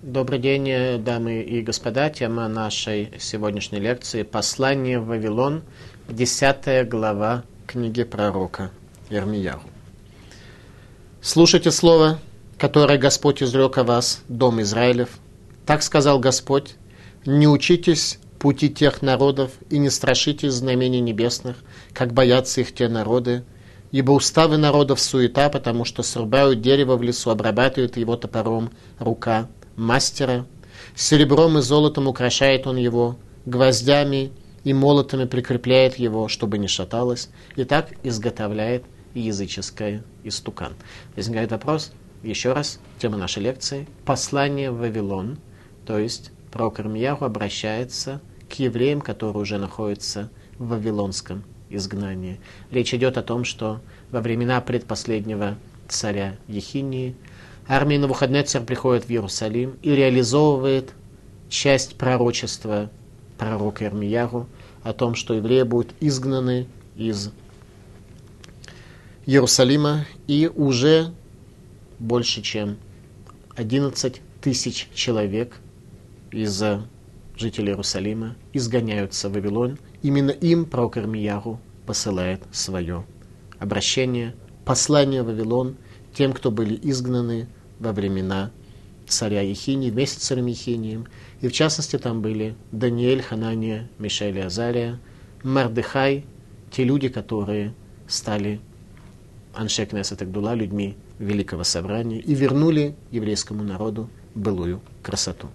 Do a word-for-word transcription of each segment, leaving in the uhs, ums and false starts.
Добрый день, дамы и господа. Тема нашей сегодняшней лекции — «Послание в Вавилон», десятая глава книги пророка Ирмеяу. «Слушайте слово, которое Господь изрек о вас, дом Израилев. Так сказал Господь: не учитесь пути тех народов и не страшитесь знамений небесных, как боятся их те народы, ибо уставы народов суета, потому что срубают дерево в лесу, обрабатывают его топором рука мастера, серебром и золотом украшает он его, гвоздями и молотами прикрепляет его, чтобы не шаталось, и так изготовляет языческое истукан». Возникает вопрос, еще раз, тема нашей лекции — «Послание в Вавилон», то есть пророк Ирмеяу обращается к евреям, которые уже находятся в вавилонском изгнании. Речь идет о том, что во времена предпоследнего царя Ехинии армия Навуходоносора приходит в Иерусалим и реализовывает часть пророчества пророка Ирмеяу о том, что евреи будут изгнаны из Иерусалима, и уже больше чем одиннадцать тысяч человек из жителей Иерусалима изгоняются в Вавилон. Именно им пророк Ирмеяу посылает свое обращение, послание в Вавилон тем, кто были изгнаны во времена царя Ехинии, вместе с царем Ехинием. И в частности там были Даниэль, Ханания, Мишель и Азария, Мардехай, те люди, которые стали Аншей Кнессет Гдула, людьми Великого Собрания, и вернули еврейскому народу былую красоту.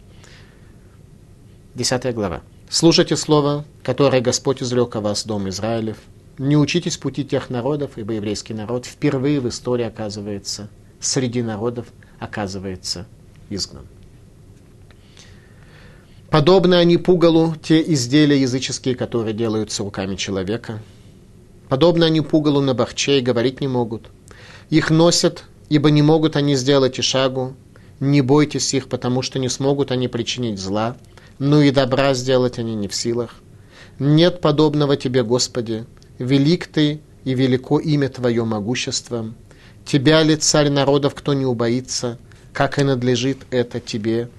Десятая глава. «Слушайте слово, которое Господь изрек о вас, дом Израилев. Не учитесь пути тех народов, ибо еврейский народ впервые в истории оказывается среди народов, оказывается изгнан. Подобны они пугалу, те изделия языческие, которые делаются руками человека. Подобны они пугалу на бахче, и говорить не могут. Их носят, ибо не могут они сделать и шагу. Не бойтесь их, потому что не смогут они причинить зла, но и добра сделать они не в силах. Нет подобного тебе, Господи, велик ты, и велико имя твое могуществом. Тебя ли, царь народов, кто не убоится, как и надлежит это тебе?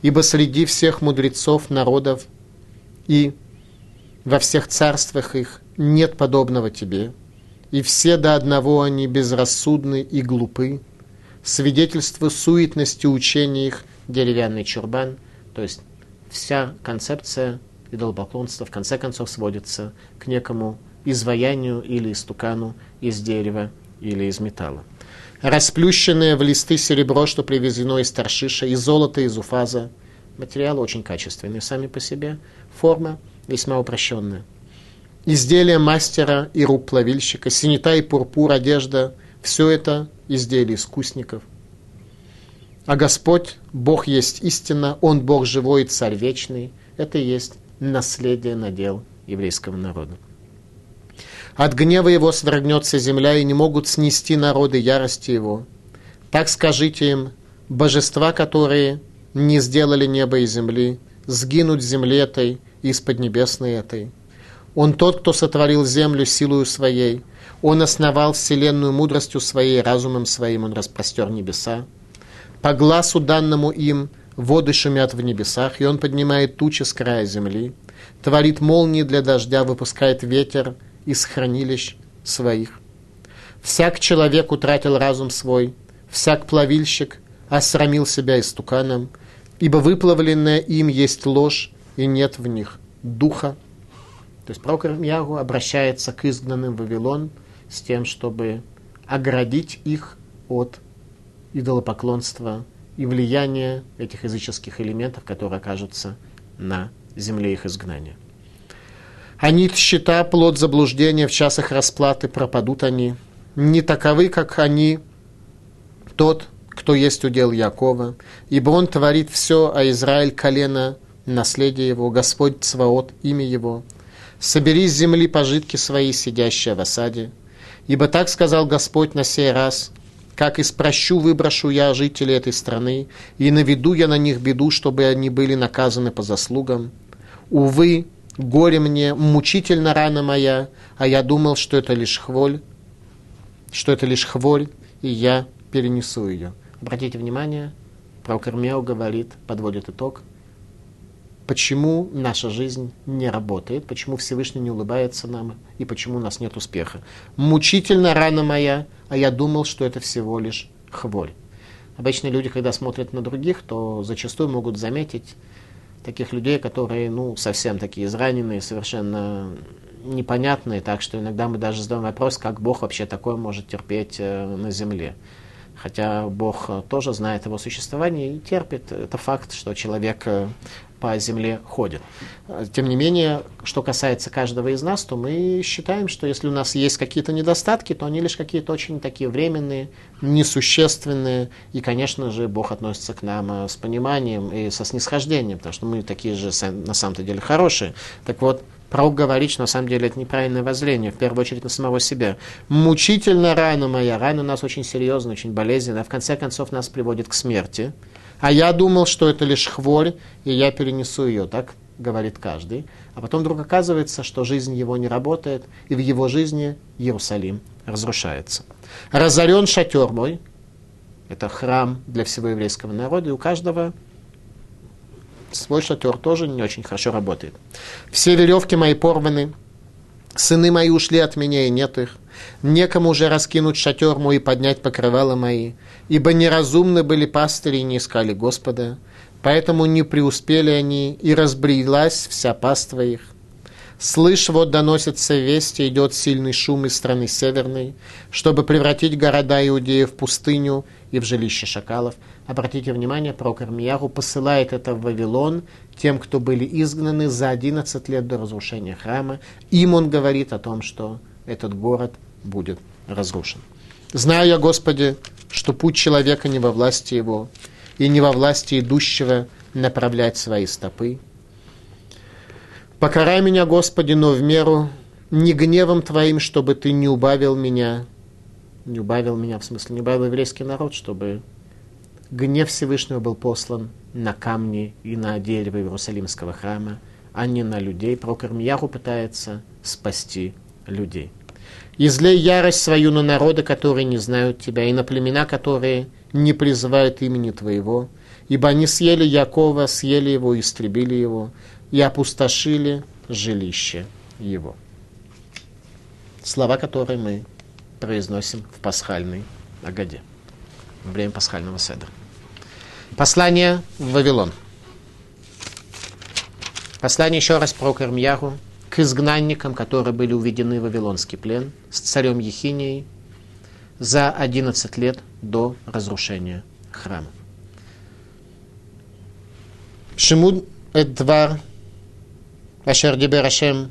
Ибо среди всех мудрецов народов и во всех царствах их нет подобного тебе, и все до одного они безрассудны и глупы. Свидетельство суетности учения их деревянный чурбан». То есть вся концепция идолопоклонства в конце концов сводится к некому изваянию или истукану из дерева или из металла. «Расплющенное в листы серебро, что привезено из Таршиша, и золото из Уфаза». Материалы очень качественные сами по себе, форма весьма упрощенная. «Изделия мастера и рук плавильщика, синята и пурпур, одежда — все это изделия искусников. А Господь, Бог есть истина, Он Бог живой и Царь вечный». Это и есть наследие надел еврейского народа. «От гнева его содрогнется земля, и не могут снести народы ярости его. Так скажите им: божества, которые не сделали неба и земли, сгинут земли этой и из поднебесной этой. Он тот, кто сотворил землю силою своей, он основал вселенную мудростью своей, разумом своим он распростер небеса. По глазу данному им воды шумят в небесах, и он поднимает тучи с края земли, творит молнии для дождя, выпускает ветер из хранилищ своих. Всяк человек утратил разум свой, всяк плавильщик осрамил себя истуканом, ибо выплавленная им есть ложь, и нет в них духа». То есть пророк Ирмеяу обращается к изгнанным в Вавилон с тем, чтобы оградить их от идолопоклонства и влияния этих языческих элементов, которые окажутся на земле их изгнания. «Они тщета, плод заблуждения, в час их расплаты пропадут они. Не таковы, как они, тот, кто есть удел Якова, ибо он творит все, а Израиль — колено наследие его, Господь Цваот имя его. Собери с земли пожитки свои, сидящие в осаде. Ибо так сказал Господь на сей раз: как испрощу, выброшу я жителей этой страны, и наведу я на них беду, чтобы они были наказаны по заслугам. Увы, горе мне, мучительно рана моя, а я думал, что это лишь хворь, что это лишь хворь, и я перенесу ее». Обратите внимание, Пророк Ирмеяу говорит, подводит итог, почему наша жизнь не работает, почему Всевышний не улыбается нам и почему у нас нет успеха. Мучительно рана моя, а я думал, что это всего лишь хворь. Обычно люди, когда смотрят на других, то зачастую могут заметить таких людей, которые, ну, совсем такие израненные, совершенно непонятные, так что иногда мы даже задаем вопрос, как Бог вообще такое может терпеть на земле. Хотя Бог тоже знает его существование и терпит. Это факт, что человек по земле ходит. Тем не менее, что касается каждого из нас, то мы считаем, что если у нас есть какие-то недостатки, то они лишь какие-то очень такие временные, несущественные. И, конечно же, Бог относится к нам с пониманием и со снисхождением, потому что мы такие же на самом-то деле хорошие. Так вот, пророк говорит, что на самом деле это неправильное воззрение, в первую очередь на самого себя. «Мучительно рана моя». Рана у нас очень серьезная, очень болезненная, а в конце концов нас приводит к смерти. А я думал, что это лишь хворь, и я перенесу ее, так говорит каждый. А потом вдруг оказывается, что жизнь его не работает, и в его жизни Иерусалим разрушается. «Разорен шатер мой». Это храм для всего еврейского народа, и у каждого свой шатер тоже не очень хорошо работает. «Все веревки мои порваны, сыны мои ушли от меня, и нет их. Некому уже раскинуть шатер мой и поднять покрывала мои, ибо неразумны были пастыри и не искали Господа, поэтому не преуспели они, и разбрелась вся паства их. Слышь, вот доносится весть, и идет сильный шум из страны северной, чтобы превратить города Иудеи в пустыню и в жилище шакалов». Обратите внимание, пророк Ирмеяу посылает это в Вавилон тем, кто были изгнаны за одиннадцать лет до разрушения храма. Им он говорит о том, что этот город будет разрушен. «Знаю я, Господи, что путь человека не во власти его, и не во власти идущего направлять свои стопы. Покарай меня, Господи, но в меру, не гневом Твоим, чтобы Ты не убавил меня». Не убавил меня, в смысле, не убавил еврейский народ, чтобы гнев Всевышнего был послан на камни и на дерево Иерусалимского храма, а не на людей. Пророк Ирмеяу пытается спасти людей. «Излей ярость свою на народы, которые не знают Тебя, и на племена, которые не призывают имени Твоего, ибо они съели Якова, съели его и истребили его, и опустошили жилище его». Слова, которые мы произносим в пасхальной Агаде, во время пасхального седра. Послание в Вавилон. Послание еще раз пророка Ирмеяу к изгнанникам, которые были уведены в Вавилонский плен с царем Ехинией за одиннадцать лет до разрушения храма. Шимуд эдвар ашер дибер Ашем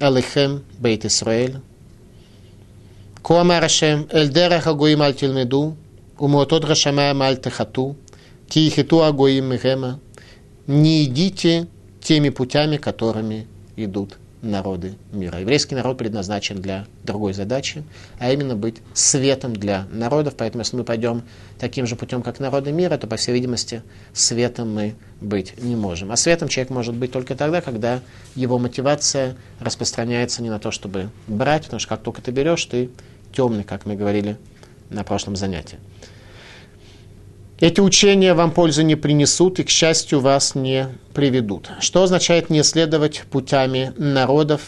алейхем бейт Исраэль. Ко амар Ашем эль дерех агоим аль тилмеду, умуотот рашамаем аль техату, ки хиту агоим михема. Не идите теми путями, которыми идут народы мира. Еврейский народ предназначен для другой задачи, а именно быть светом для народов. Поэтому, если мы пойдем таким же путем, как народы мира, то, по всей видимости, светом мы быть не можем. А светом человек может быть только тогда, когда его мотивация распространяется не на то, чтобы брать, потому что как только ты берешь, ты темный, как мы говорили на прошлом занятии. «Эти учения вам пользы не принесут и, к счастью, вас не приведут». Что означает не следовать путями народов?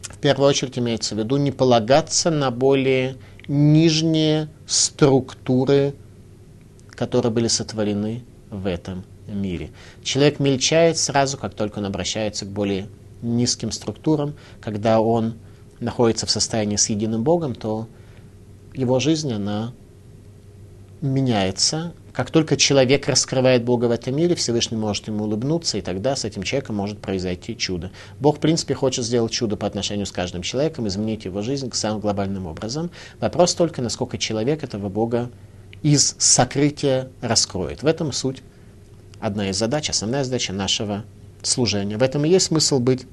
В первую очередь имеется в виду не полагаться на более нижние структуры, которые были сотворены в этом мире. Человек мельчает сразу, как только он обращается к более низким структурам. Когда он находится в состоянии с единым Богом, то его жизнь, она меняется. Как только человек раскрывает Бога в этом мире, Всевышний может ему улыбнуться, и тогда с этим человеком может произойти чудо. Бог, в принципе, хочет сделать чудо по отношению с каждым человеком, изменить его жизнь к самым глобальным образом. Вопрос только, насколько человек этого Бога из сокрытия раскроет. В этом суть, одна из задач, основная задача нашего служения. В этом и есть смысл быть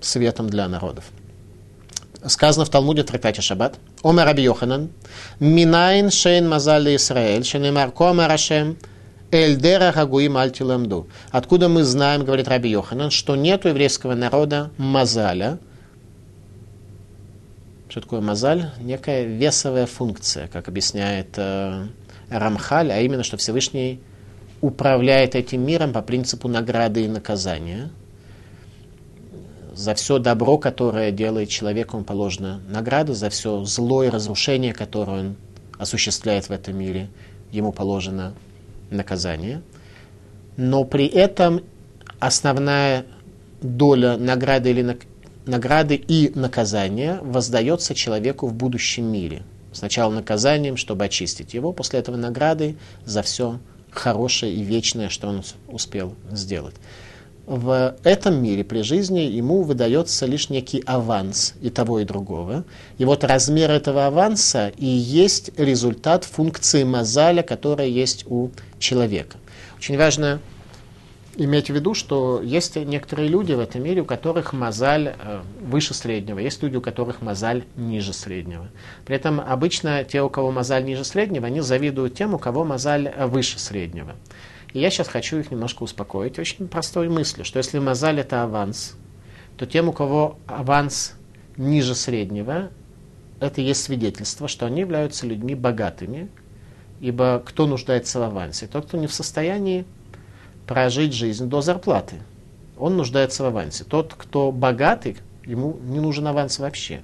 светом для народов. Сказано в Талмуде, трактате Шаббат. Омар Раби Йоханан, минайн шейн мазаль ле Исраэль, шенемар ко омар Ашем, эль дерах агуим аль тиламду. Откуда мы знаем, говорит Раби Йоханан, что нет у еврейского народа мазаля. Что такое мазаль? Некая весовая функция, как объясняет э, Рамхаль, а именно, что Всевышний управляет этим миром по принципу награды и наказания. За все добро, которое делает человек, ему положена награда, за все зло и разрушение, которое он осуществляет в этом мире, ему положено наказание. Но при этом основная доля награды, или, награды и наказания воздается человеку в будущем мире. Сначала наказанием, чтобы очистить его, после этого наградой за все хорошее и вечное, что он успел сделать. В этом мире при жизни ему выдается лишь некий аванс и того, и другого. И вот размер этого аванса и есть результат функции мазаля, которая есть у человека. Очень важно иметь в виду, что есть некоторые люди в этом мире, у которых мазаль выше среднего, есть люди, у которых мазаль ниже среднего. При этом обычно те, у кого мазаль ниже среднего, они завидуют тем, у кого мазаль выше среднего. И я сейчас хочу их немножко успокоить очень простой мыслью, что если мазаль — это аванс, то тем, у кого аванс ниже среднего, это и есть свидетельство, что они являются людьми богатыми, ибо кто нуждается в авансе? Тот, кто не в состоянии прожить жизнь до зарплаты. Он нуждается в авансе. Тот, кто богатый, ему не нужен аванс вообще.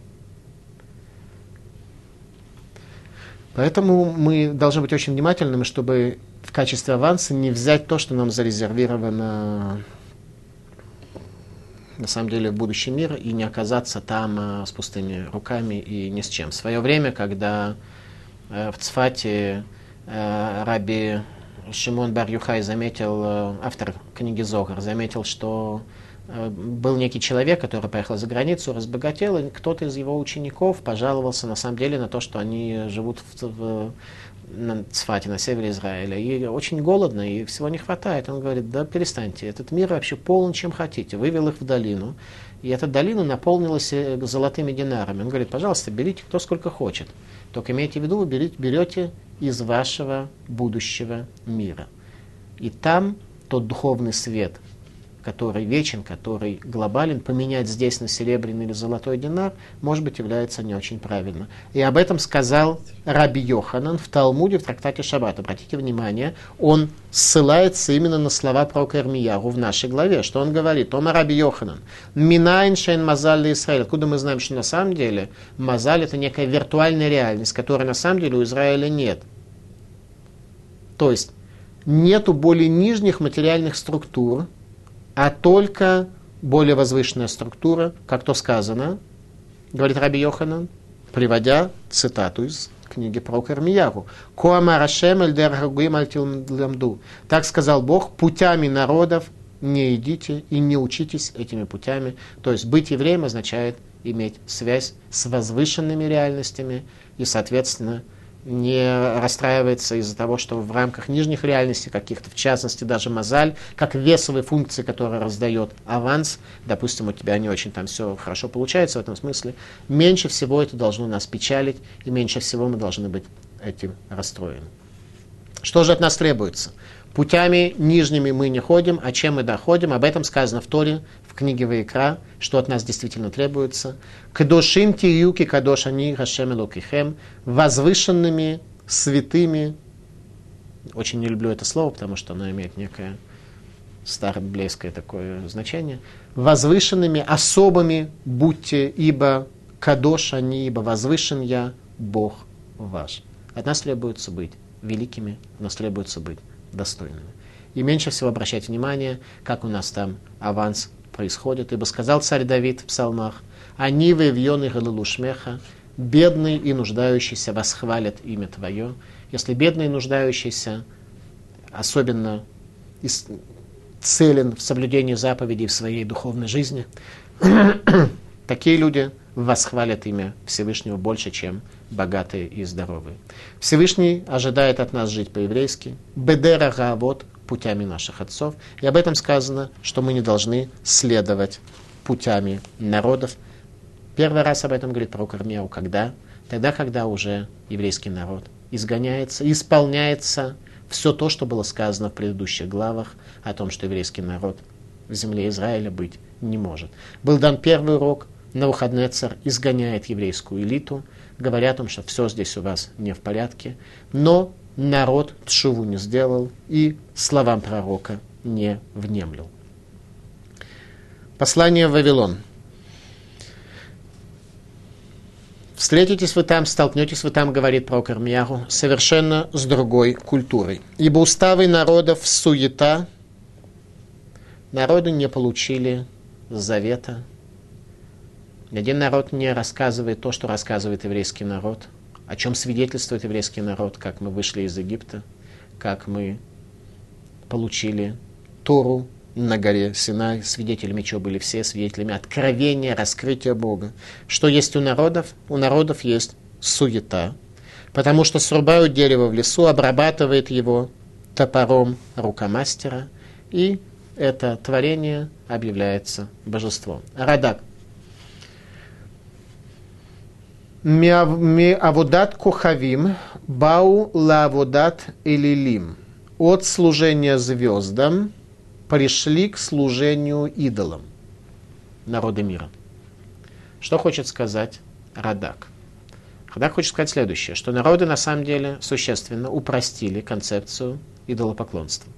Поэтому мы должны быть очень внимательными, чтобы в качестве аванса не взять то, что нам зарезервировано на самом деле в будущий мир, и не оказаться там с пустыми руками и ни с чем. В свое время, когда в Цфате раби Шимон бар-Юхай заметил, автор книги Зогар, заметил, что был некий человек, который поехал за границу, разбогател, и кто-то из его учеников пожаловался на самом деле на то, что они живут в, в, на Цфате, на севере Израиля, и очень голодно, и всего не хватает. Он говорит: да перестаньте, этот мир вообще полон чем хотите. Вывел их в долину, и эта долина наполнилась золотыми динарами. Он говорит: пожалуйста, берите кто сколько хочет, только имейте в виду, вы берете, берете из вашего будущего мира. И там тот духовный свет, который вечен, который глобален, поменять здесь на серебряный или золотой динар, может быть, является не очень правильно. И об этом сказал раби Йоханан в Талмуде, в трактате Шаббат. Обратите внимание, он ссылается именно на слова пророка Ирмеяру в нашей главе, что он говорит: «Ома раби Йоханан, минайн шейн мазаль ле Исраэль». Откуда мы знаем, что на самом деле мазаль — это некая виртуальная реальность, которой на самом деле у Израиля нет. То есть нету более нижних материальных структур, а только более возвышенная структура, как то сказано, говорит раби Йоханан, приводя цитату из книги пророка Ирмеяру: «Ко амар Ашем эль дерах агуим аль тилмду». Так сказал Бог: путями народов не идите и не учитесь этими путями. То есть быть евреем означает иметь связь с возвышенными реальностями и, соответственно, не расстраивается из-за того, что в рамках нижних реальностей каких-то, в частности, даже мазаль, как весовой функции, которая раздает аванс, допустим, у тебя не очень там все хорошо получается в этом смысле, меньше всего это должно нас печалить, и меньше всего мы должны быть этим расстроены. Что же от нас требуется? Путями нижними мы не ходим, а чем мы доходим? Об этом сказано в Торе, в книге Ваикра, что от нас действительно требуется. «Кадошим тиюки кадош ани Гашем элокейхем», возвышенными, святыми. Очень не люблю это слово, потому что оно имеет некое староблейское такое значение. «Возвышенными, особыми будьте, ибо кадош ани, ибо возвышен я, Бог ваш». От нас требуется быть великими, от нас требуется быть достойными. И меньше всего обращать внимание, как у нас там аванс происходит. Ибо сказал царь Давид в псалмах: «Они вевьёны галилушмеха», бедные и нуждающиеся восхвалят имя Твое. Если бедные и нуждающиеся особенно целен в соблюдении заповедей в своей духовной жизни, такие люди восхвалят имя Всевышнего больше, чем богатые и здоровые. Всевышний ожидает от нас жить по-еврейски, бедера гаавот, путями наших отцов. И об этом сказано, что мы не должны следовать путями народов. Первый раз об этом говорит пророк Ирмеяру когда? Тогда, когда уже еврейский народ изгоняется, исполняется все то, что было сказано в предыдущих главах о том, что еврейский народ в земле Израиля быть не может. Был дан первый урок. Навуходнецар изгоняет еврейскую элиту, говоря о том, что все здесь у вас не в порядке, но народ тшуву не сделал и словам пророка не внемлил. Послание в Вавилон. «Встретитесь вы там, столкнетесь вы там, — говорит пророк Ирмеяху, — совершенно с другой культурой. Ибо уставы народов суета, народы не получили завета. Ни один народ не рассказывает то, что рассказывает еврейский народ, о чем свидетельствует еврейский народ, как мы вышли из Египта, как мы получили Тору на горе Синай, свидетелями чего были все, свидетелями откровения, раскрытия Бога. Что есть у народов? У народов есть суета, потому что срубают дерево в лесу, обрабатывает его топором рука мастера, и это творение объявляется божеством». Радак. «Ми аводат кохавим бау лаводат элилим». От служения звездам пришли к служению идолам народы мира. Что хочет сказать Радак? Радак хочет сказать следующее, что народы на самом деле существенно упростили концепцию идолопоклонства.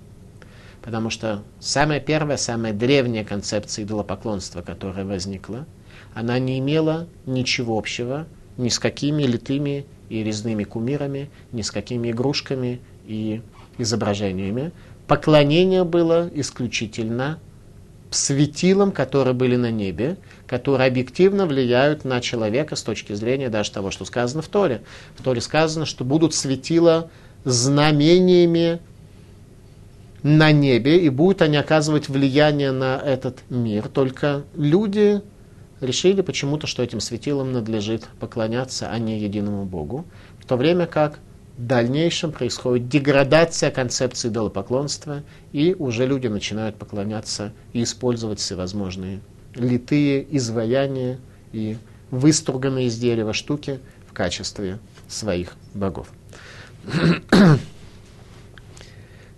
Потому что самая первая, самая древняя концепция идолопоклонства, которая возникла, она не имела ничего общего ни с какими литыми и резными кумирами, ни с какими игрушками и изображениями. Поклонение было исключительно светилам, которые были на небе, которые объективно влияют на человека с точки зрения даже того, что сказано в Торе. В Торе сказано, что будут светила знамениями на небе, и будут они оказывать влияние на этот мир. Только люди решили почему-то, что этим светилам надлежит поклоняться, а не единому Богу, в то время как в дальнейшем происходит деградация концепции идолопоклонства, и уже люди начинают поклоняться и использовать всевозможные литые изваяния и выструганные из дерева штуки в качестве своих богов.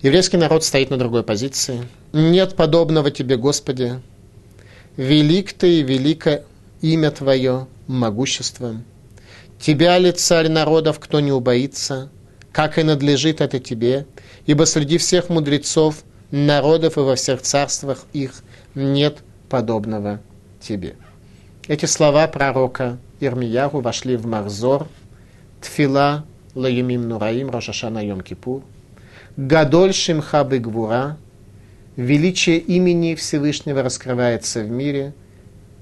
Еврейский народ стоит на другой позиции. «Нет подобного тебе, Господи, велик ты и велико имя твое могуществом. Тебя ли, царь народов, кто не убоится, как и надлежит это тебе, ибо среди всех мудрецов, народов и во всех царствах их нет подобного тебе». Эти слова пророка Ирмеяху вошли в Махзор, Тфила, Лаямим Нураим, Рош ха-Шана, Йом-Кипур, Гадоль Шимха Бегвура, величие имени Всевышнего раскрывается в мире,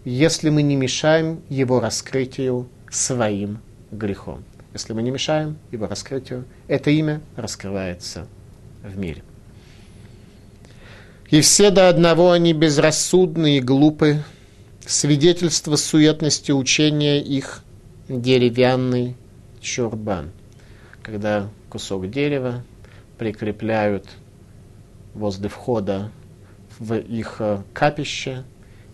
если мы не мешаем его раскрытию своим грехом. Если мы не мешаем его раскрытию, это имя раскрывается в мире. «И все до одного они безрассудны и глупы, свидетельство суетности учения их деревянный чурбан». Когда кусок дерева прикрепляют возле входа в их капище,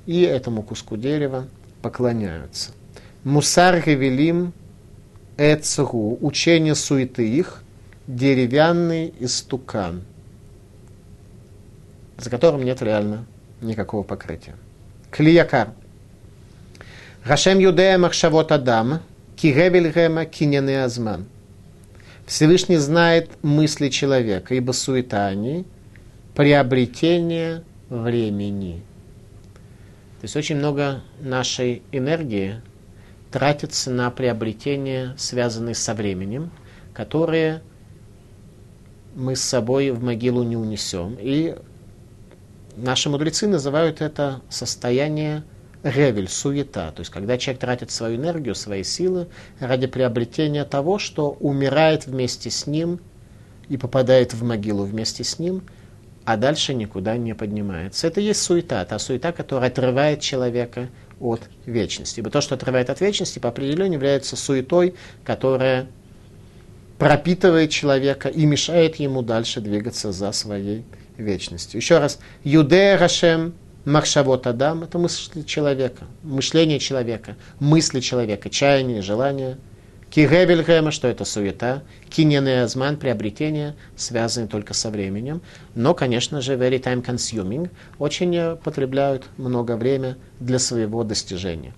и этому куску дерева поклоняются. «Мусар гевелим эцгу» — учение суеты их, деревянный истукан, за которым нет реально никакого покрытия. «Клиякар» — «Гашем юдея махшавот адам, ки гевель гема кинене азман». Всевышний знает мысли человека, ибо суета они — приобретение времени. То есть очень много нашей энергии тратится на приобретения, связанные со временем, которые мы с собой в могилу не унесем. И наши мудрецы называют это состояние ревель, суета. То есть когда человек тратит свою энергию, свои силы ради приобретения того, что умирает вместе с ним и попадает в могилу вместе с ним, а дальше никуда не поднимается. Это и есть суета, та суета, которая отрывает человека от вечности. Ибо то, что отрывает от вечности, по определению является суетой, которая пропитывает человека и мешает ему дальше двигаться за своей вечностью. Еще раз. «Юдея Гашем махшавот адам» — это мысли человека, мышление человека, мысли человека, чаяние, желание. «Кигевель гема» — что это суета. «Кинене азман» — приобретение, связанное только со временем. Но, конечно же, very time consuming. Очень потребляют много времени для своего достижения.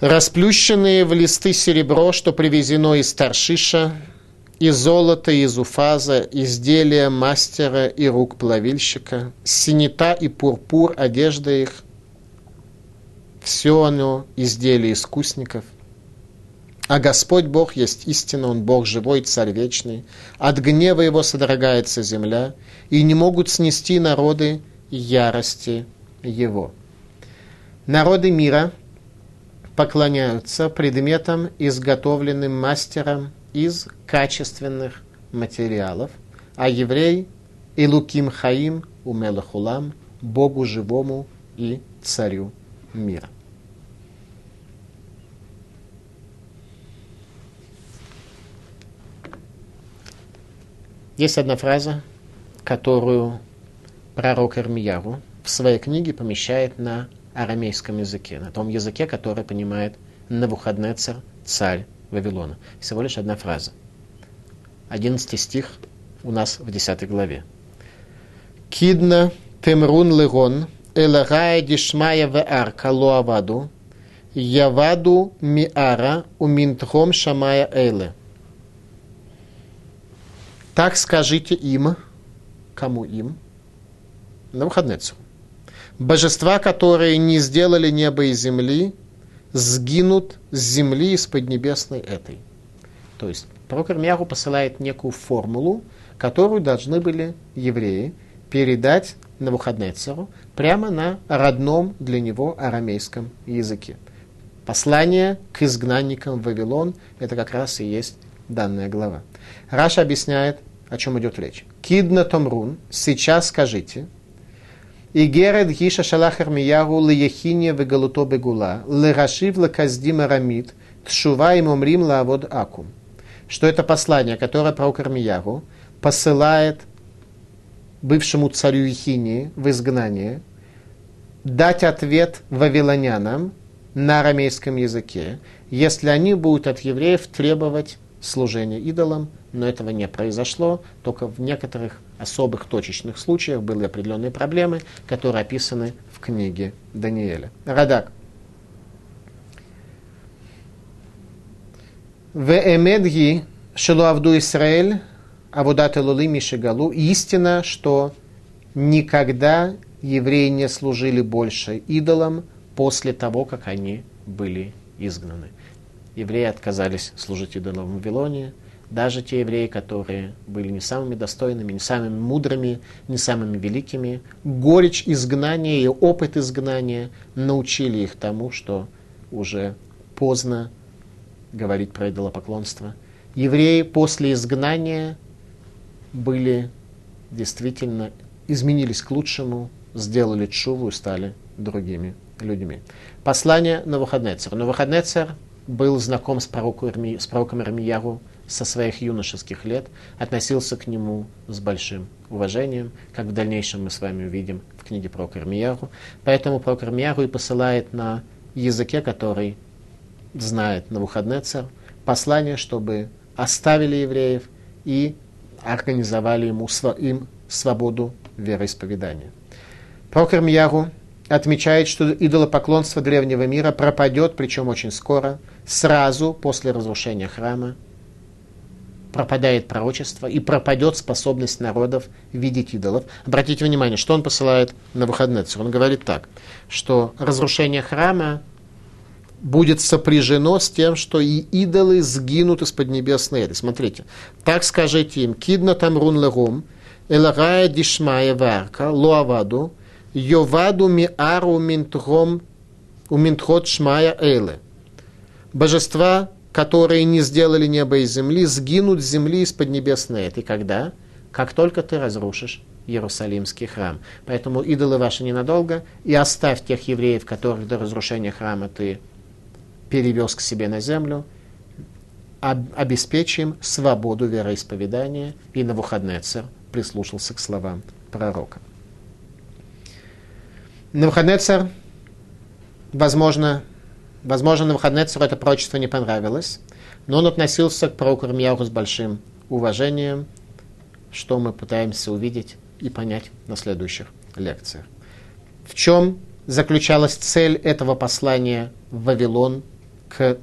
расплющенные в листы серебро, что привезено из Таршиша, и золото из Уфаза, изделия мастера и рук плавильщика, синета и пурпур, одежда их, все оно изделия искусников. А Господь Бог есть истина, Он Бог живой, Царь вечный. От гнева Его содрогается земля, и не могут снести народы ярости Его. Народы мира поклоняются предметам, изготовленным мастером из качественных материалов, а еврей Элуким Хаим Умелах Улам, Богу живому и Царю мира. Есть одна фраза, которую пророк Ирмияру в своей книге помещает на арамейском языке, на том языке, который понимает Навуходнецер, царь Вавилона. Всего лишь одна фраза. одиннадцатый стих у нас в десятой главе. «Кидна темрун легон, элагая дишмая веарка лоаваду, яваду миара уминтхом шамая эйле». Так скажите им, кому им, Навуходнецеру, божества, которые не сделали небо и земли, сгинут с земли из поднебесной этой. То есть пророк Ирмияру посылает некую формулу, которую должны были евреи передать Навуходнецеру прямо на родном для него арамейском языке. Послание к изгнанникам в Вавилон – это как раз и есть данная глава. Раши объясняет, о чем идет речь. «Кидна томрун, сейчас скажите, игерет гиша шалах Ирмияру леяхине вегалуто бегула, лерашив лаказдим арамид, тшува им умрим лаавод акум». Что это послание, которое пророк Ирмияру посылает бывшему царю Ехинии в изгнание, дать ответ вавилонянам на арамейском языке, если они будут от евреев требовать служение идолам, но этого не произошло, только в некоторых особых точечных случаях были определенные проблемы, которые описаны в книге Даниэля. Радак. «Веэмедги шелуавду Исраэль, авудат элулы мишигалу». Истина, что никогда евреи не служили больше идолам после того, как они были изгнаны. Евреи отказались служить идолам в Вавилоне, даже те евреи, которые были не самыми достойными, не самыми мудрыми, не самыми великими. Горечь изгнания и опыт изгнания научили их тому, что уже поздно говорить про идолопоклонство. Евреи после изгнания были действительно, изменились к лучшему, сделали тшуву и стали другими людьми. Послание Навуходнецеру. Навуходнецер был знаком с пророком Ирмияру со своих юношеских лет, относился к нему с большим уважением, как в дальнейшем мы с вами увидим в книге пророка Ирмияру. Поэтому пророк Ирмияру и посылает на языке, который знает Навуходнецер, послание, чтобы оставили евреев и организовали ему, им свободу вероисповедания. Пророк Ирмияру отмечает, что идолопоклонство древнего мира пропадет, причем очень скоро, сразу после разрушения храма. Пропадает пророчество и пропадет способность народов видеть идолов. Обратите внимание, что он посылает Навуходнецеру. Он говорит так, что разрушение храма будет сопряжено с тем, что и идолы сгинут из поднебесной эри. Смотрите, так скажите им, «Кидна тамрун лерум, элагая дишмая варка, лоаваду, Йоваду миару уминтхот шмая эйле». Божества, которые не сделали небо и земли, сгинут с земли из поднебесной этой. Когда? Как только ты разрушишь Иерусалимский храм. Поэтому идолы ваши ненадолго, и оставь тех евреев, которых до разрушения храма ты перевез к себе на землю, обеспечим свободу вероисповедания. И Навуходнецер прислушался к словам пророка. Навуходнецер, возможно, возможно, Навуходнецеру это пророчество не понравилось, но он относился к пророку Ирмияру с большим уважением, что мы пытаемся увидеть и понять на следующих лекциях. В чем заключалась цель этого послания в Вавилон к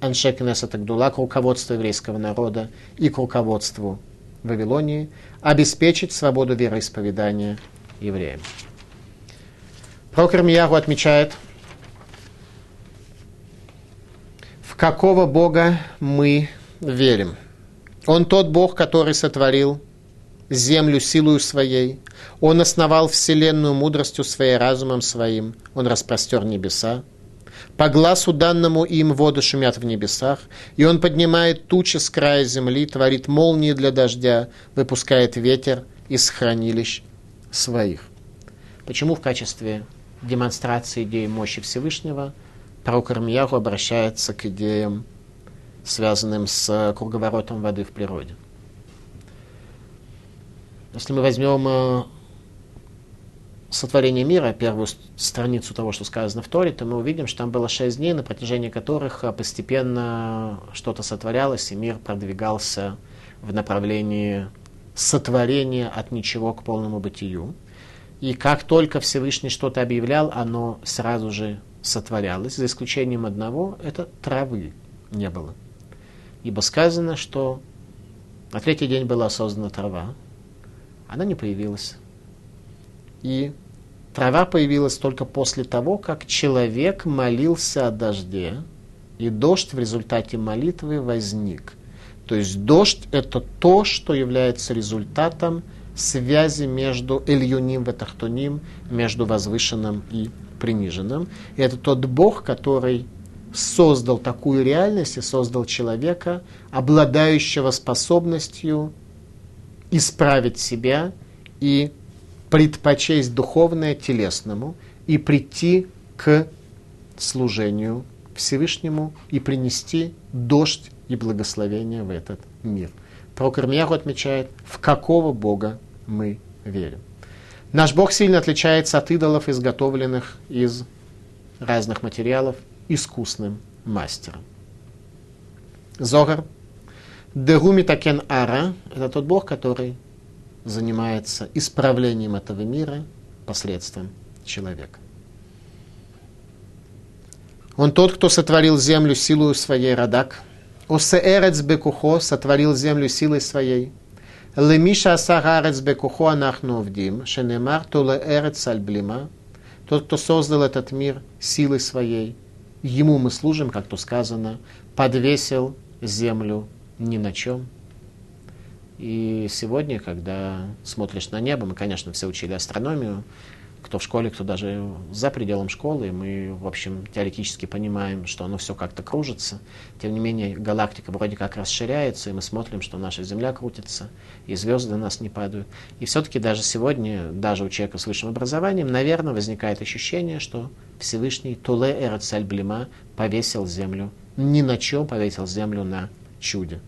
Аншей Кнессет Агдула, к руководству еврейского народа и к руководству Вавилонии, обеспечить свободу вероисповедания евреям. Пророк Ирмеяху отмечает, в какого Бога мы верим. Он тот Бог, который сотворил землю силою своей, Он основал вселенную мудростью своей, разумом своим, Он распростер небеса. По глазу данному им воды шумят в небесах, и Он поднимает тучи с края земли, творит молнии для дождя, выпускает ветер из хранилищ своих. Почему в качестве демонстрации идеи мощи Всевышнего пророк Ирмеяху обращается к идеям, связанным с круговоротом воды в природе? Если мы возьмем сотворение мира, первую страницу того, что сказано в Торе, то мы увидим, что там было шесть дней, на протяжении которых постепенно что-то сотворялось, и мир продвигался в направлении сотворения от ничего к полному бытию. И как только Всевышний что-то объявлял, оно сразу же сотворялось, за исключением одного, это травы не было. Ибо сказано, что на третий день была создана трава, она не появилась. И трава появилась только после того, как человек молился о дожде, и дождь в результате молитвы возник. То есть дождь — это то, что является результатом связи между эльюним и тахтуним, между возвышенным и приниженным. И это тот Бог, который создал такую реальность и создал человека, обладающего способностью исправить себя и предпочесть духовное телесному и прийти к служению Всевышнему и принести дождь и благословение в этот мир. Пророк Ирмеяху отмечает, в какого Бога мы верим. Наш Бог сильно отличается от идолов, изготовленных из разных материалов искусным мастером. Зогар. Дегуми такен ара – это тот Бог, который занимается исправлением этого мира посредством человека. Он тот, кто сотворил землю силою своей, радак. Осе эрец бекухо, сотворил землю силой своей. Лемиша асар арец бекухо анахну овдим, шенемар толе эрец альблима. Тот, кто создал этот мир силой своей, ему мы служим, как то сказано, подвесил землю ни на чем. И сегодня, когда смотришь на небо, мы, конечно, все учили астрономию, кто в школе, кто даже за пределом школы, мы, в общем, теоретически понимаем, что оно все как-то кружится. Тем не менее, галактика вроде как расширяется, и мы смотрим, что наша Земля крутится, и звезды на нас не падают. И все-таки даже сегодня, даже у человека с высшим образованием, наверное, возникает ощущение, что Всевышний Туле Эрец Аль-Блима повесил землю ни на чем, повесил землю на чуде.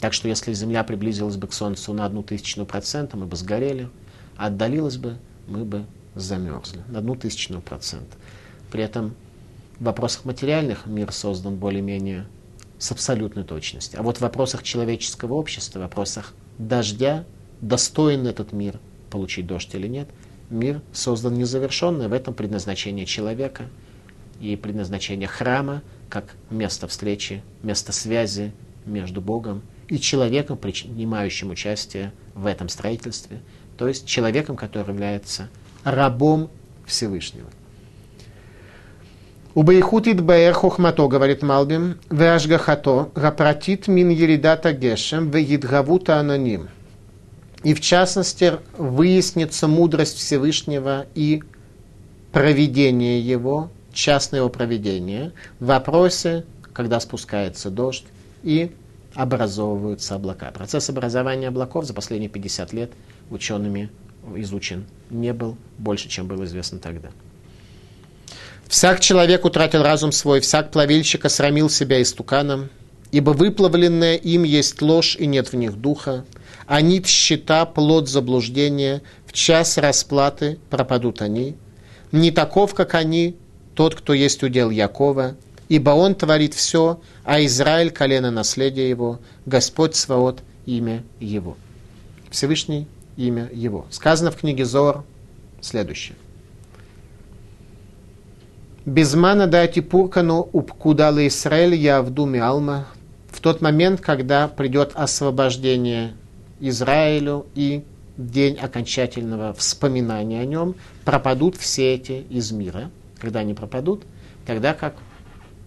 Так что если Земля приблизилась бы к Солнцу на одну тысячную процента, мы бы сгорели, а отдалилась бы, мы бы замерзли на одну тысячную процента. При этом в вопросах материальных мир создан более-менее с абсолютной точностью. А вот в вопросах человеческого общества, в вопросах дождя, достоин этот мир получить дождь или нет, мир создан незавершенный. В этом предназначение человека и предназначение храма как место встречи, место связи между Богом и человеком, принимающим участие в этом строительстве, то есть человеком, который является рабом Всевышнего. «Убейхутит баэр хухмато», говорит Малбим, «вэашгахато гапратит мин еридата гешем вэйидгавута аноним». И в частности выяснится мудрость Всевышнего и провидение его, частное его провидение в вопросе, когда спускается дождь и образовываются облака. Процесс образования облаков за последние пятьдесят лет учеными изучен не был больше, чем было известно тогда. «Всяк человек утратил разум свой, всяк плавильщик осрамил себя истуканом, ибо выплавленное им есть ложь, и нет в них духа. Они тщета, плод заблуждения, в час расплаты пропадут они. Не таков, как они, тот, кто есть удел Якова, ибо он творит все, а Израиль — колено наследия его, Господь Сваот — имя его». Всевышний — имя его. Сказано в книге Зоар следующее. Безмана дати пуркану упкудалы Исраэль яавду миалма. В тот момент, когда придет освобождение Израилю и день окончательного вспоминания о нем, пропадут все эти из мира. Когда они пропадут? Тогда как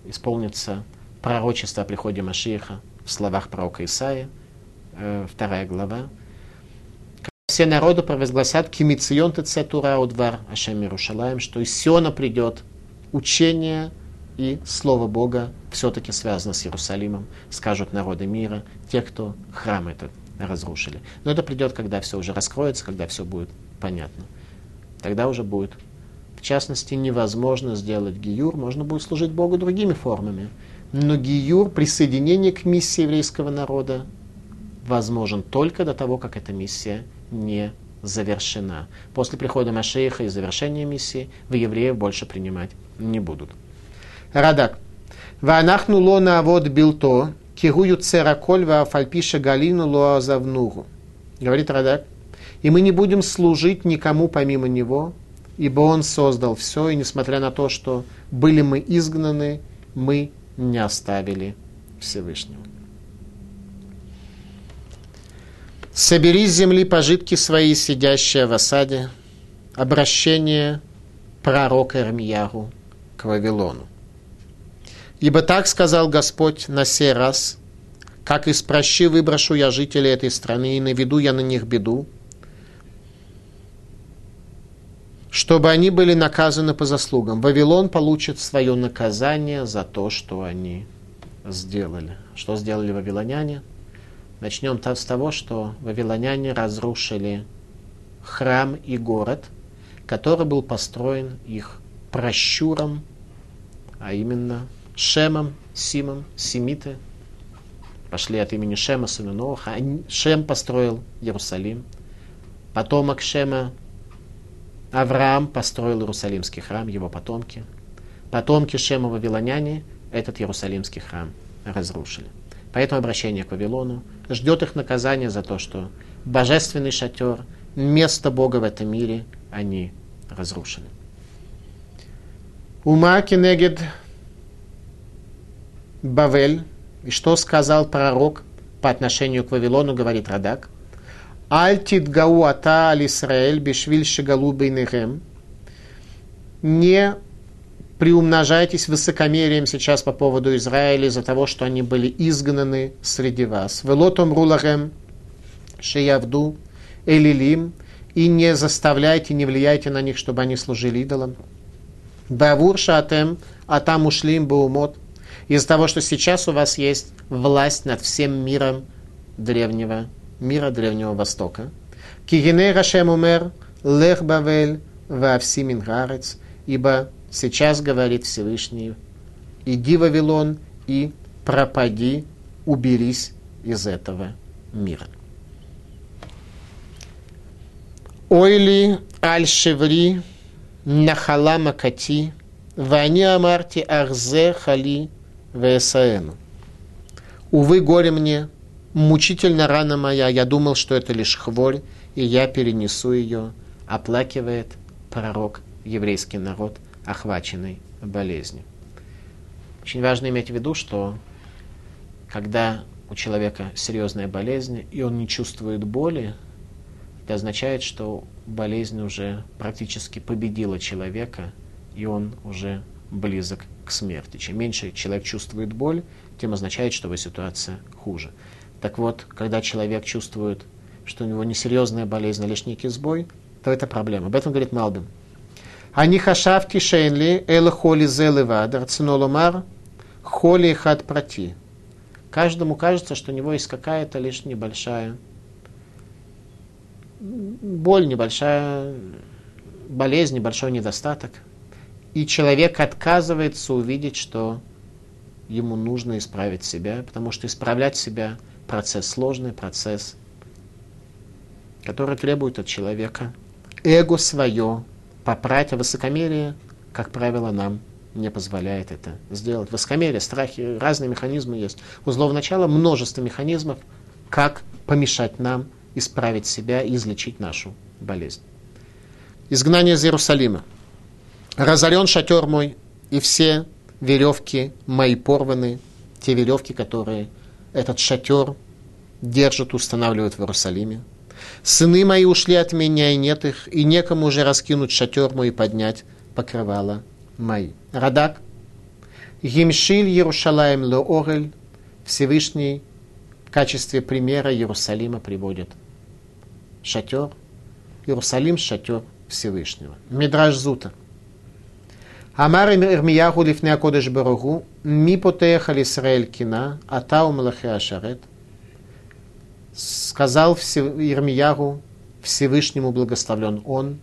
исполнится пророчество о приходе Машиаха в словах пророка Исаии, вторая глава. Все народы провозгласят «Кимицион тецетура удвар Ашем Иерушалаем», что из Сиона придет учение и слово Бога все-таки связано с Иерусалимом, скажут народы мира, те, кто храм этот разрушили. Но это придет, когда все уже раскроется, когда все будет понятно. Тогда уже будет, в частности, невозможно сделать гиюр, можно будет служить Богу другими формами. Но гиюр, присоединение к миссии еврейского народа, возможен только до того, как эта миссия не завершена. После прихода Машиаха и завершения миссии в евреев больше принимать не будут. Радак. «Ваанахну ло наавод билто, кигую цераколь ваафальпиша галину лоазавнуру». Говорит Радак. «И мы не будем служить никому помимо него, ибо он создал все, и несмотря на то, что были мы изгнаны, мы не оставили Всевышнего». «Собери с земли пожитки свои, сидящие в осаде». Обращение пророка Ирмияру к Вавилону. «Ибо так сказал Господь на сей раз, как из прощи выброшу я жителей этой страны, и наведу я на них беду, чтобы они были наказаны по заслугам». Вавилон получит свое наказание за то, что они сделали. Что сделали вавилоняне? Начнем с того, что вавилоняне разрушили храм и город, который был построен их пращуром, а именно Шемом, Симом, семиты. Пошли от имени Шема, сына Ноаха. Шем построил Иерусалим. Потомок Шема, Авраам, построил Иерусалимский храм, его потомки. Потомки Шема, вавилоняне, этот Иерусалимский храм разрушили. Поэтому обращение к Вавилону. Ждет их наказание за то, что божественный шатер, место Бога в этом мире они разрушили. Ума кенегед Бавель. И что сказал пророк по отношению к Вавилону, говорит Радак. Аль титгау ата аль Исраэль бешвиль шегалу бейнехем. Не приумножайтесь высокомерием сейчас по поводу Израиля из-за того, что они были изгнаны среди вас. Велотом рулагем шеявду элилим. И не заставляйте, не влияйте на них, чтобы они служили идолам. Бавур шатем атам ушлим баумот. Из-за того, что сейчас у вас есть власть над всем миром древнего мира, Древнего Востока. Кигиней Рашем умер лех бавель ваавси мингарец. Ибо сейчас говорит Всевышний, иди, Вавилон, и пропади, уберись из этого мира. Ойли аль-шеври нахала макати, вани амарти ахзе хали весаэну. Увы, горе мне, мучительно рана моя, я думал, что это лишь хворь, и я перенесу ее, оплакивает пророк еврейский народ, охваченной болезнью. Очень важно иметь в виду, что когда у человека серьезная болезнь, и он не чувствует боли, это означает, что болезнь уже практически победила человека, и он уже близок к смерти. Чем меньше человек чувствует боль, тем означает, что его ситуация хуже. Так вот, когда человек чувствует, что у него несерьезная болезнь, а лишь некий сбой, то это проблема. Об этом говорит Малбим. Они хашавти шейнли эл холи зелывад, рциноломар холи хат прати. Каждому кажется, что у него есть какая-то лишь небольшая боль, небольшая болезнь, небольшой недостаток. И человек отказывается увидеть, что ему нужно исправить себя, потому что исправлять себя – процесс сложный, процесс, который требует от человека эго свое. Попрать, а высокомерие, как правило, нам не позволяет это сделать. Высокомерие, страхи, разные механизмы есть. У злого начала множество механизмов, как помешать нам исправить себя и излечить нашу болезнь. Изгнание из Иерусалима. «Разорен шатер мой, и все веревки мои порваны, те веревки, которые этот шатер держит, устанавливают в Иерусалиме. Сыны мои ушли от меня, и нет их, и некому уже раскинуть шатер мой и поднять покрывала мои. Радак. Емшиль Иерушалаем ло орель. Всевышний в качестве примера Иерусалима приводит шатер. Иерусалим — шатер Всевышнего. Мидраш Зута. Амар Ирмияху лифней кодеш баругу. Ми потеях аль Исраэль кина. Атау малахи ашарет. Сказал Ирмияху, Всевышнему благословлен он,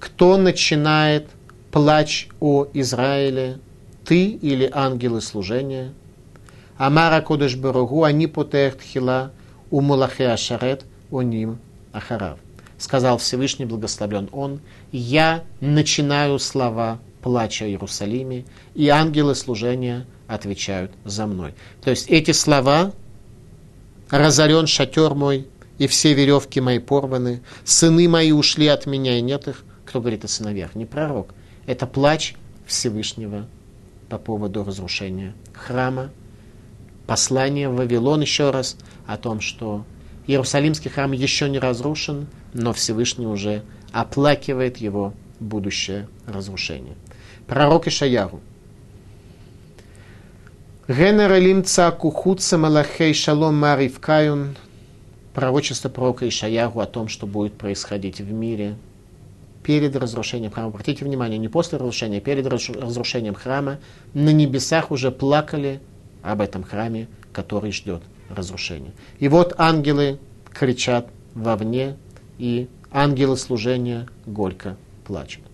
кто начинает плач о Израиле, ты или ангелы служения. Амара кодеш баругу, ани потеях тхила, у малахи ашарет, у ним ахарав. Сказал Всевышний, благословлен он, я начинаю слова плача о Иерусалиме, и ангелы служения отвечают за мной. То есть эти слова: разорен шатер мой, и все веревки мои порваны, сыны мои ушли от меня, и нет их. Кто говорит о сыновьях? Не пророк. Это плач Всевышнего по поводу разрушения храма. Послание в Вавилон еще раз о том, что Иерусалимский храм еще не разрушен, но Всевышний уже оплакивает его будущее разрушение. Пророк Ишаяху. Генералим цаку хутса малахей шалом маривкаюн. Пророчество пророка Ишаяху о том, что будет происходить в мире перед разрушением храма. Обратите внимание, не после разрушения, а перед разрушением храма на небесах уже плакали об этом храме, который ждет разрушение. И вот ангелы кричат вовне, и ангелы служения горько плачут.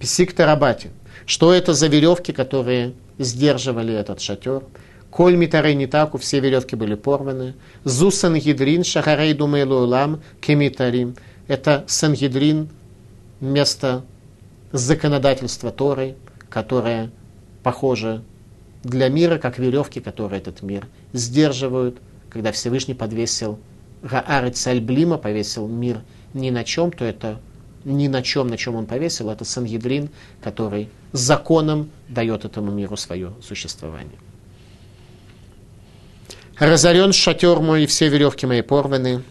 Писик Тарабати. Что это за веревки, которые сдерживали этот шатер? Коль митарей нитаку, все веревки были порваны. Зу сангидрин шахарей думейлу улам кемитарим. Это сангидрин, место законодательства Торы, которое похоже для мира, как веревки, которые этот мир сдерживают. Когда Всевышний подвесил Гаарет Сальблима, повесил мир ни на чем, то это ни на чем, на чем он повесил, это Сангедрин, который законом дает этому миру свое существование. Разорен шатер мой, и все веревки мои порваны.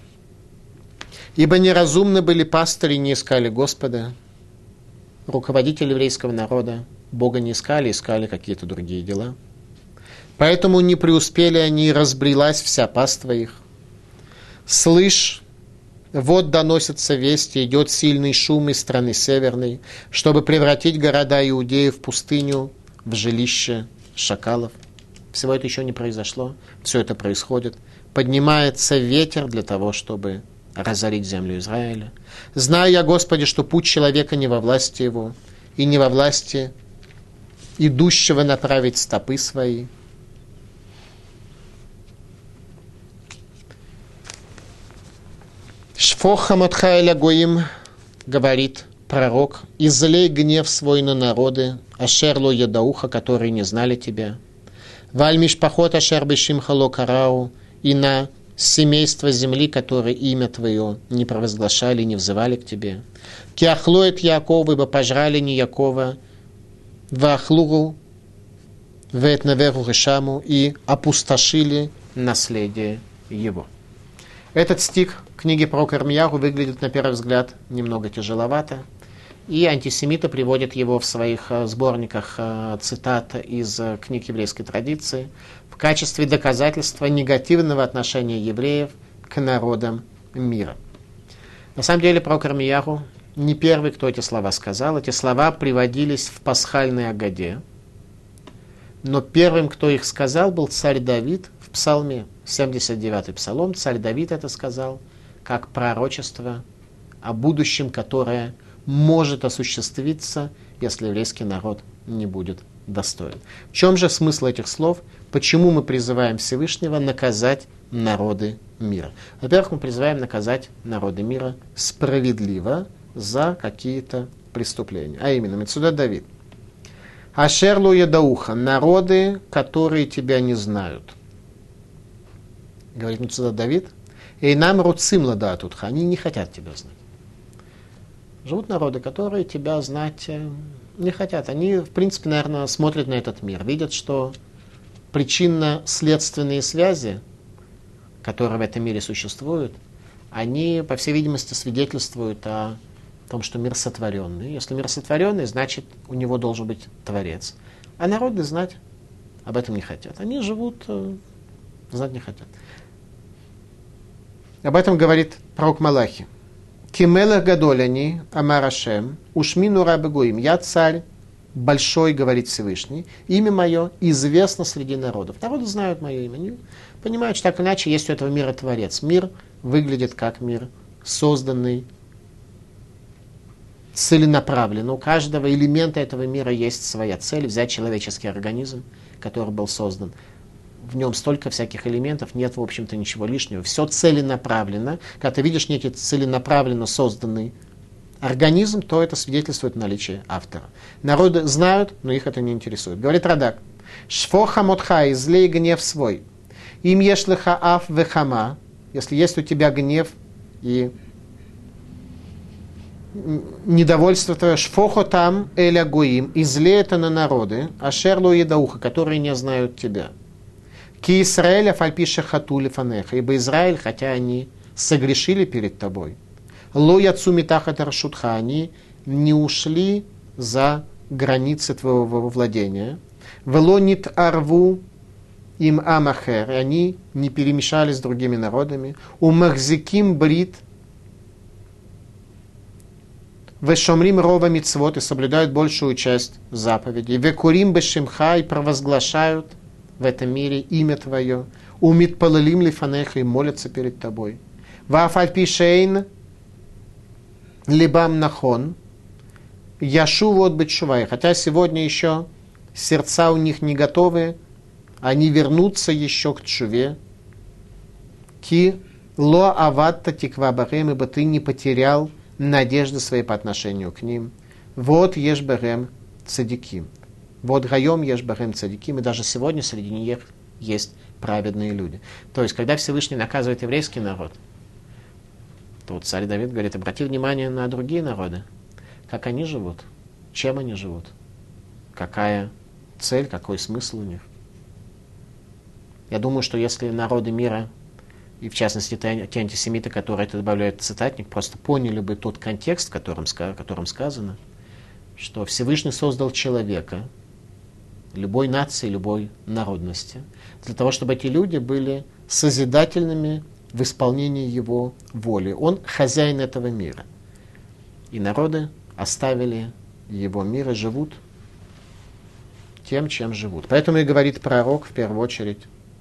Ибо неразумны были пастыри, не искали Господа. Руководители еврейского народа Бога не искали, искали какие-то другие дела. Поэтому не преуспели они, и разбрелась вся паства их. Слышь, вот доносится весть, идет сильный шум из страны северной, чтобы превратить города Иудеи в пустыню, в жилище шакалов. Всего это еще не произошло, все это происходит. Поднимается ветер для того, чтобы разорить землю Израиля. Знаю я, Господи, что путь человека не во власти его, и не во власти идущего направить стопы свои. Шфоха Матхайля Гоим, говорит пророк, излей гнев свой на народы, Ашерло Ядауха, которые не знали тебя. Вальмиш поход Ашер Бешим Халокарау, и на семейство земли, которые имя твое не провозглашали, не взывали к тебе. Киахлоет Якова, ибо пожрали не Якова, Вахлугу, Ветнавеху Хешаму, и опустошили наследие его. Этот стих книги пророка Ирмияху выглядит, на первый взгляд, немного тяжеловато. И антисемиты приводят его в своих сборниках цитат из книг еврейской традиции в качестве доказательства негативного отношения евреев к народам мира. На самом деле пророк Ирмияху не первый, кто эти слова сказал. Эти слова приводились в пасхальной агаде. Но первым, кто их сказал, был царь Давид в псалме. семьдесят девятый псалом. Царь Давид это сказал как пророчество о будущем, которое может осуществиться, если еврейский народ не будет достоин. В чем же смысл этих слов? Почему мы призываем Всевышнего наказать народы мира? Во-первых, мы призываем наказать народы мира справедливо за какие-то преступления. А именно, Мецудат Давид. Ашер ло едауха, народы, которые тебя не знают. Говорит Мецудат Давид. И нам руцим ладатутха, они не хотят тебя знать. Живут народы, которые тебя знать Не хотят. Они, в принципе, наверное, смотрят на этот мир. Видят, что причинно-следственные связи, которые в этом мире существуют, они, по всей видимости, свидетельствуют о том, что мир сотворенный. Если мир сотворенный, значит, у него должен быть Творец. А народы знать об этом не хотят. Они живут, знать не хотят. Об этом говорит пророк Малахи. «Кимелах гадоляни, амар Ашем, ушмину рабегуим». «Я царь большой, говорит Всевышний, имя мое известно среди народов». Народы знают мое имя. Они понимают, что так иначе есть у этого мира Творец. Мир выглядит как мир, созданный целенаправленно. У каждого элемента этого мира есть своя цель. Взять человеческий организм, который был создан. В нем столько всяких элементов, нет, в общем-то, ничего лишнего. Все целенаправленно. Когда ты видишь некий целенаправленно созданный организм, то это свидетельствует наличие автора. Народы знают, но их это не интересует. Говорит Радак. «Шфоха модха, излей гнев свой. Им ешлыха аф вехама». Если есть у тебя гнев и недовольство твое, «шфохо там эля гуим», излей это на народы, «ашерлу едауха», которые не знают тебя. «Ки Исраэля фальпиша хатули фанеха», ибо Израиль, хотя они согрешили перед тобой, «ло яцу митахат рашутха», они не ушли за границы твоего владения, «вело нит арву им амахер», они не перемешались с другими народами, «умахзиким брит», «вешомрим рова мицвот», и соблюдают большую часть заповедей, «векурим бешимха», и провозглашают в этом мире имя твое, «умит палалим лифанеха», и молятся перед тобой, «вафальпи шейн либам нахон, яшу вот быть шувай», хотя сегодня еще сердца у них не готовы, они вернутся еще к тшуве, «ки ло аватта тиква бахем», ибо ты не потерял надежды своей по отношению к ним, «вот еш бахем цадиким». Вот гаем еш бахем цадиким, и даже сегодня среди них есть праведные люди. То есть, когда Всевышний наказывает еврейский народ, то вот царь Давид говорит, обрати внимание на другие народы, как они живут, чем они живут, какая цель, какой смысл у них. Я думаю, что если народы мира, и в частности те антисемиты, которые это добавляют в цитатник, просто поняли бы тот контекст, в котором, в котором сказано, что Всевышний создал человека, любой нации, любой народности, для того, чтобы эти люди были созидательными в исполнении его воли. Он хозяин этого мира. И народы оставили его мир и живут тем, чем живут. Поэтому и говорит пророк, в первую очередь,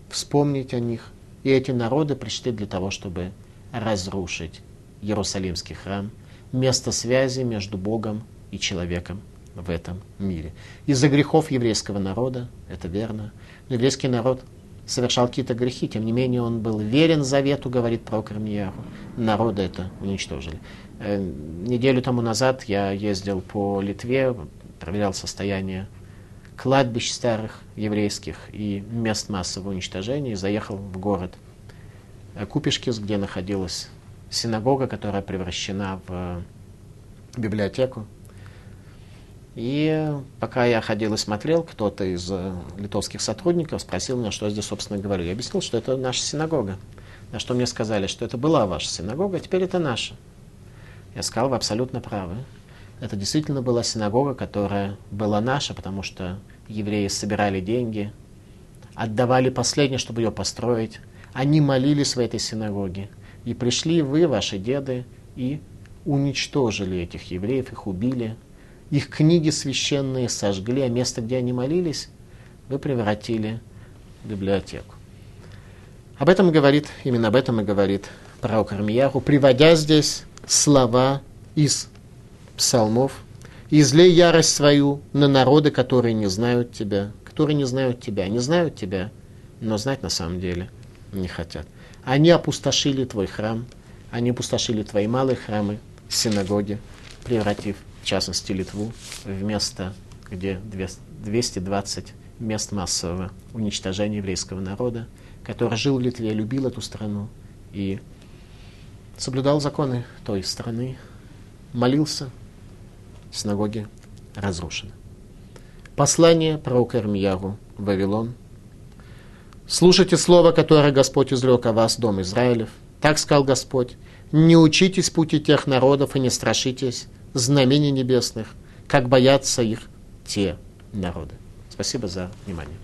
вспомнить о них. И эти народы пришли для того, чтобы разрушить Иерусалимский храм, место связи между Богом и человеком в этом мире. Из-за грехов еврейского народа, это верно, но еврейский народ совершал какие-то грехи, тем не менее он был верен завету, говорит пророк Ирмеяу. Народы это уничтожили. Э, неделю тому назад я ездил по Литве, проверял состояние кладбищ старых еврейских и мест массового уничтожения, и заехал в город Купишкис, где находилась синагога, которая превращена в библиотеку. И пока я ходил и смотрел, кто-то из литовских сотрудников спросил меня, что я здесь, собственно, говорю. Я объяснил, что это наша синагога. На что мне сказали, что это была ваша синагога, а теперь это наша. Я сказал, вы абсолютно правы. Это действительно была синагога, которая была наша, потому что евреи собирали деньги, отдавали последнее, чтобы ее построить. Они молились в этой синагоге. И пришли вы, ваши деды, и уничтожили этих евреев, их убили. Их книги священные сожгли, а место, где они молились, вы превратили в библиотеку. Об этом говорит, именно об этом и говорит пророк Ирмеяу, приводя здесь слова из псалмов. «Излей ярость свою на народы, которые не знают тебя». Которые не знают тебя, не знают тебя, но знать на самом деле не хотят. Они опустошили твой храм, они опустошили твои малые храмы, синагоги, превратив в частности Литву, в место, где двести двадцать мест массового уничтожения еврейского народа, который жил в Литве, любил эту страну и соблюдал законы той страны, молился, синагоги разрушена. Послание пророка Ирмияру в Вавилон. «Слушайте слово, которое Господь изрек о вас, дом Израилев. Так сказал Господь: не учитесь пути тех народов и не страшитесь знамений небесных, как боятся их те народы». Спасибо за внимание.